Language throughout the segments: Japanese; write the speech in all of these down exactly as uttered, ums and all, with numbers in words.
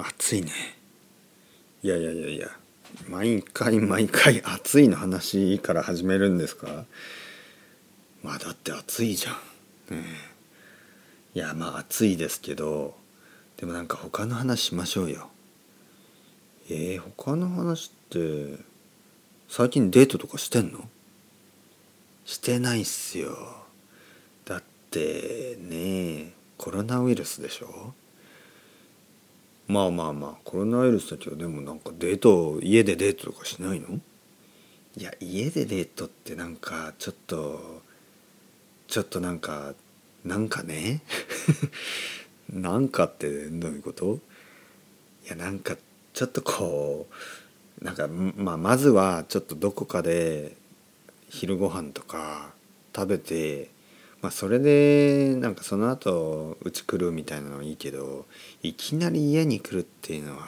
暑いね。いやいやいやいや、毎回毎回暑いの話から始めるんですか。まあだって暑いじゃん、ね、いやまあ暑いですけど、でもなんか他の話しましょうよ。えー、他の話って最近デートとかしてんの？してないっすよ。だってね、コロナウイルスでしょ。まあまあまあコロナウイルスだけど、でもなんかデート、家でデートとかしないの？いや家でデートってなんかちょっとちょっとなんかなんかねなんかってどういうこと？いやなんかちょっとこうなんか、まあ、まずはちょっとどこかで昼ご飯とか食べて、まあ、それでなんかその後うち来るみたいなのはいいけど、いきなり家に来るっていうのは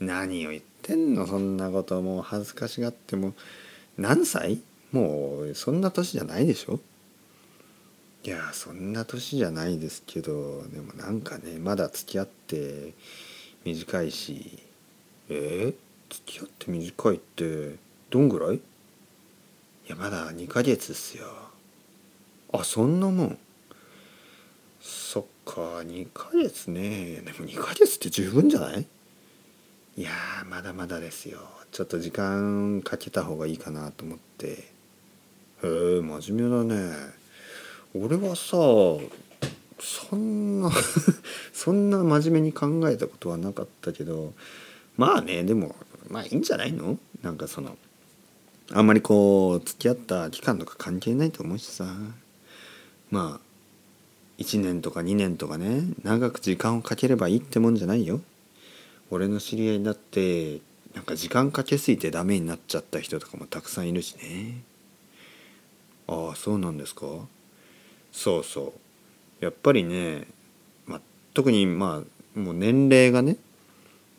何を言ってんの、そんなこと。もう恥ずかしがって、も何歳？もうそんな年じゃないでしょ。いやそんな年じゃないですけど、でもなんかね、まだ付き合って短いし。えー、付き合って短いってどんぐらい？いやまだにかげつっすよ。あ、そんなもん。そっか、にかげつね。でもにかげつって十分じゃない？いやーまだまだですよ。ちょっと時間かけた方がいいかなと思って。へえ、真面目だね。俺はさ、そんなそんな真面目に考えたことはなかったけど、まあね、でもまあいいんじゃないの。なんかそのあんまりこう付き合った期間とか関係ないと思うしさ、まあいちねんとかにねんとかね、長く時間をかければいいってもんじゃないよ。俺の知り合いだってなんか時間かけすぎてダメになっちゃった人とかもたくさんいるしね。ああ、そうなんですか。そうそう、やっぱりね、まあ、特にまあもう年齢がね、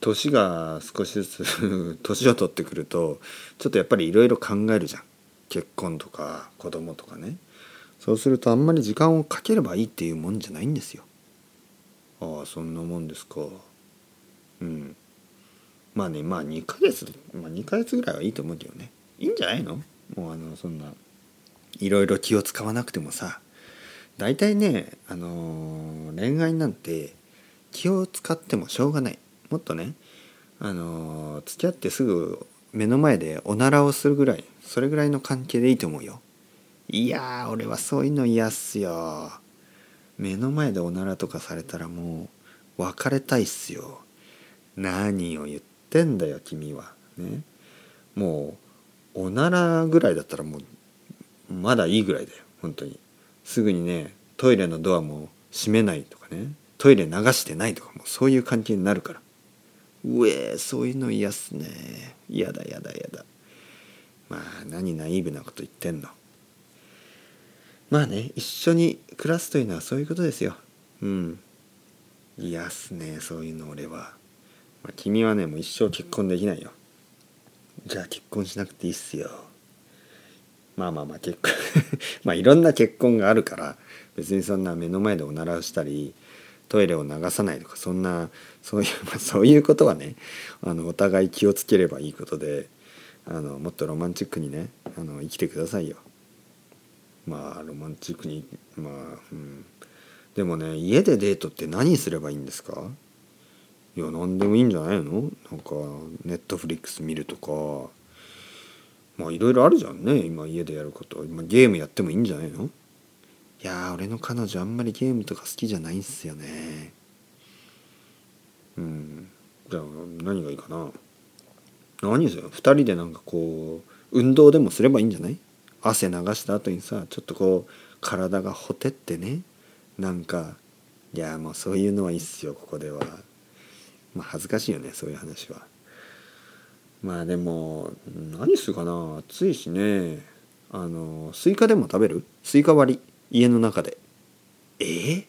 年が少しずつ年を取ってくるとちょっとやっぱりいろいろ考えるじゃん、結婚とか子供とかね。そうするとあんまり時間をかければいいっていうもんじゃないんですよ。ああ、そんなもんですか。うん、まあね、まあにかげつ、まあにかげつぐらいはいいと思うけどね。いいんじゃないの。もうあのそんないろいろ気を使わなくてもさ、大体ね、あのー、恋愛なんて気を使ってもしょうがない。もっとね、あのー、付き合ってすぐ目の前でおならをするぐらい、それぐらいの関係でいいと思うよ。いやー俺はそういうの嫌っすよ。目の前でおならとかされたらもう別れたいっすよ。何を言ってんだよ君は、ね、もうおならぐらいだったらもうまだいいぐらいだよ。本当にすぐにね、トイレのドアも閉めないとかね、トイレ流してないとか、もうそういう関係になるから。うえー、そういうの嫌っすね。嫌だ嫌だ嫌だ。まあ何ナイーブなこと言ってんの。まあね、一緒に暮らすというのはそういうことですよ。うん。嫌っすね、そういうの俺は。まあ、君はね、もう一生結婚できないよ。じゃあ結婚しなくていいっすよ。まあまあまあ結婚。まあいろんな結婚があるから、別にそんな目の前でおならをしたり、トイレを流さないとか、そんなそういう、まあ、そういうことはね、あのお互い気をつければいいことで、あのもっとロマンチックにね、あの生きてくださいよ。まあロマンチックに、まあ、うん、でもね、家でデートって何すればいいんですか？いや何でもいいんじゃないの？なんかネットフリックス見るとか、まあいろいろあるじゃんね、今家でやること。今ゲームやってもいいんじゃないの？いや俺の彼女あんまりゲームとか好きじゃないんすよね。うん。じゃあ何がいいかな。何する？二人でなんかこう運動でもすればいいんじゃない？汗流した後にさ、ちょっとこう体がほてってね、なんかいやもうそういうのはいいっすよここでは。まあ恥ずかしいよねそういう話は。まあでも何するかな。暑いしね。あのスイカでも食べる？スイカ割り。家の中で。えー、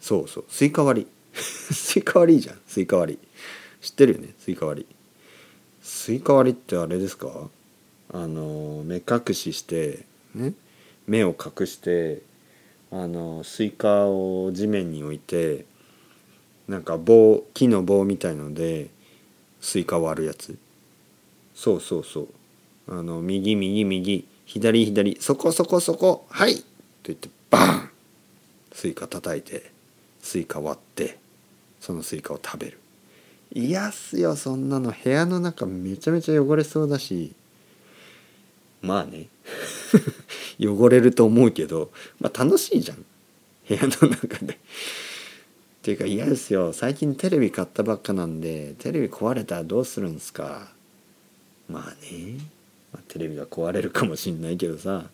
そうそう、スイカ割りスイカ割りじゃん。スイカ割り知ってるよね。スイカ割りスイカ割りってあれですか、あの目隠ししてね、目を隠して、あのスイカを地面に置いて、なんか棒、木の棒みたいのでスイカ割るやつ。そうそうそう、あの右右右左左そこそこそこはいと言ってバーンスイカ叩いてスイカ割ってそのスイカを食べる。いやっすよ、そんなの部屋の中めちゃめちゃ汚れそうだし、まあね汚れると思うけど、まあ楽しいじゃん部屋の中でっていうか、嫌ですよ、最近テレビ買ったばっかなんでテレビ壊れたらどうするんすか。まあね、まあ、テレビが壊れるかもしんないけどさ、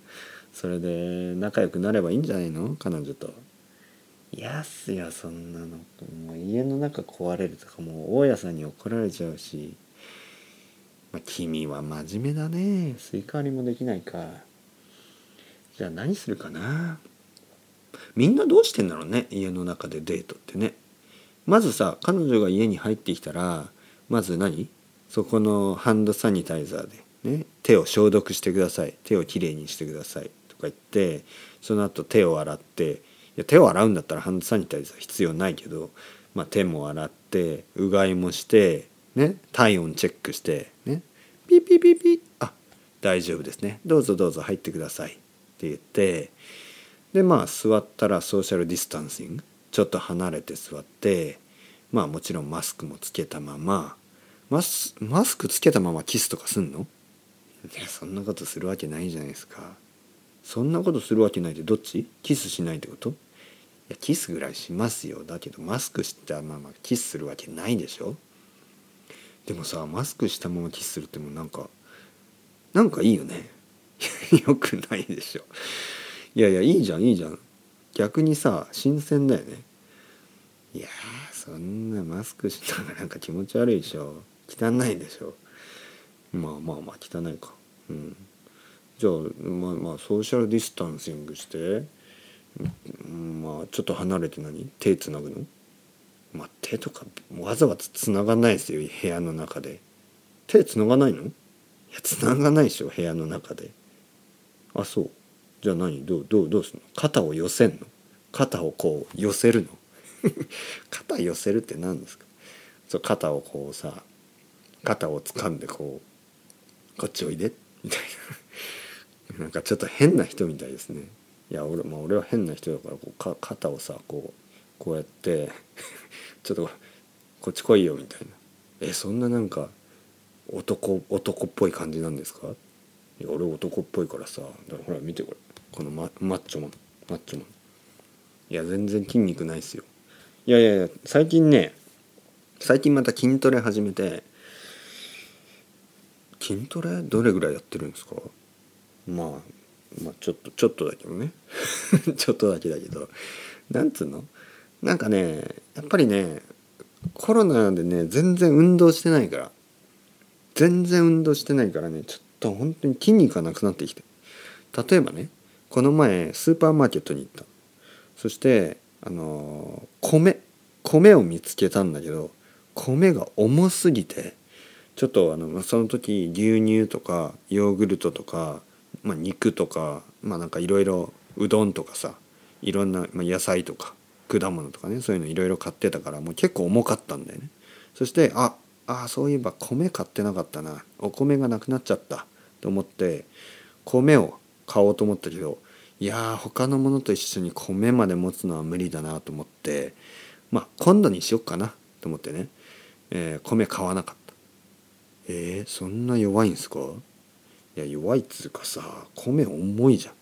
それで仲良くなればいいんじゃないの彼女と。いやっすよ、そんなのもう家の中壊れるとかもう大家さんに怒られちゃうし、まあ、君は真面目だね。スイカ割りもできないか。じゃあ何するかな。みんなどうしてんだろうね、家の中でデートってね。まずさ、彼女が家に入ってきたらまず何、そこのハンドサニタイザーで、ね、手を消毒してください、手をきれいにしてくださいとか言って、その後手を洗って、いや手を洗うんだったらハンドサニタイザー必要ないけど、まあ、手も洗ってうがいもして、ね、体温チェックして、ね、ピピピピ、あ、大丈夫ですね、どうぞどうぞ入ってくださいって言って、でまあ座ったらソーシャルディスタンシング、ちょっと離れて座って、まあもちろんマスクもつけたまま、マス、マスクつけたままキスとかすんの？いやそんなことするわけないじゃないですか。そんなことするわけないってどっち？キスしないってこと？いやキスぐらいしますよ。だけどマスクしたままキスするわけないでしょ。でもさ、マスクしたままキスするってもうなんかなんかいいよねよくないでしょ。いやいやいいじゃんいいじゃん、逆にさ新鮮だよね。いやそんなマスクしたらなんか気持ち悪いでしょ、汚いでしょ。まあまあまあ汚いか、うん、じゃあまあまあソーシャルディスタンシングしてまあちょっと離れて何？手つなぐの？まあ手とかわざわざつながないですよ、部屋の中で。手つながないの？いやつながないでしょ部屋の中で。あそう。じゃあ何？どうどうどうするの？肩を寄せんの？肩をこう寄せるの？肩寄せるって何ですか？そう肩をこうさ、肩を掴んでこうこっちおいでみたいななんかちょっと変な人みたいですね。いや 俺,、まあ、俺は変な人だからこうか肩をさこうこうやってちょっとこっち来いよみたいな。えそんななんか男男っぽい感じなんですか？いや俺男っぽいからさ、だからほら見てこれこの マ, マッチョマンマッチョマン。いや全然筋肉ないっすよ。いやいやいや最近ね最近また筋トレ始めて。筋トレどれぐらいやってるんですか？まあまあ、ちょっとちょっとだけどねちょっとだけだけど、なんつうの、なんかねやっぱりねコロナでね全然運動してないから全然運動してないからね、ちょっと本当に筋肉がなくなってきて、例えばねこの前スーパーマーケットに行った。そしてあのー、米米を見つけたんだけど、米が重すぎてちょっとあのその時牛乳とかヨーグルトとかまあ、肉とかまあなんかいろいろうどんとかさ、いろんなまあ野菜とか果物とかね、そういうのいろいろ買ってたからもう結構重かったんだよね。そしてああそういえば米買ってなかったな、お米がなくなっちゃったと思って米を買おうと思ったけど、いや他のものと一緒に米まで持つのは無理だなと思って、まあ今度にしよっかなと思ってね、え米買わなかった。えー、そんな弱いんすか？いや弱いっつうかさ、米重いじゃん。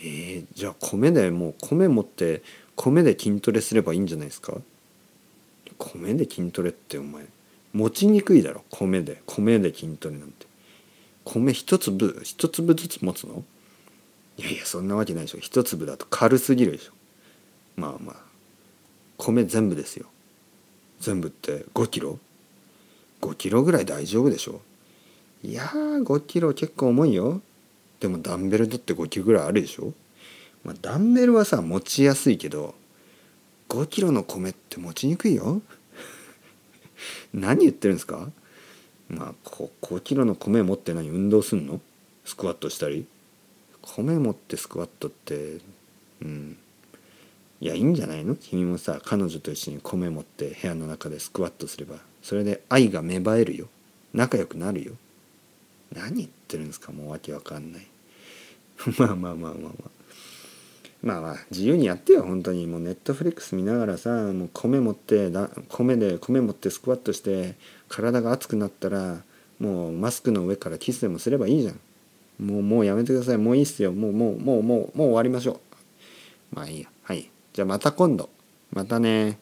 えー、じゃあ米でもう米持って米で筋トレすればいいんじゃないですか？米で筋トレってお前持ちにくいだろ、米で米で筋トレなんて。米一粒一粒ずつ持つの？いやいやそんなわけないでしょ、一粒だと軽すぎるでしょ。まあまあ米全部ですよ、全部ってごキロごキロぐらい大丈夫でしょ。いやーごキロ結構重いよ。でもダンベルだってごキロぐらいあるでしょ。まあ、ダンベルはさ持ちやすいけどごキロの米って持ちにくいよ何言ってるんですか。まあごキロの米持って何運動すんの？スクワットしたり？米持ってスクワットってうんいやいいんじゃないの、君もさ彼女と一緒に米持って部屋の中でスクワットすればそれで愛が芽生えるよ、仲良くなるよ。何言ってるんですか、もうわけわかんないまあまあまあまあまあまあまあ自由にやってよ本当に。もうネットフリックス見ながらさ、もう米持ってだ米で米持ってスクワットして体が熱くなったらもうマスクの上からキスでもすればいいじゃん。もうもうやめてください、もういいっすよ、もうもうもうもうもう終わりましょう。まあいいや、はい、じゃあまた今度、またね。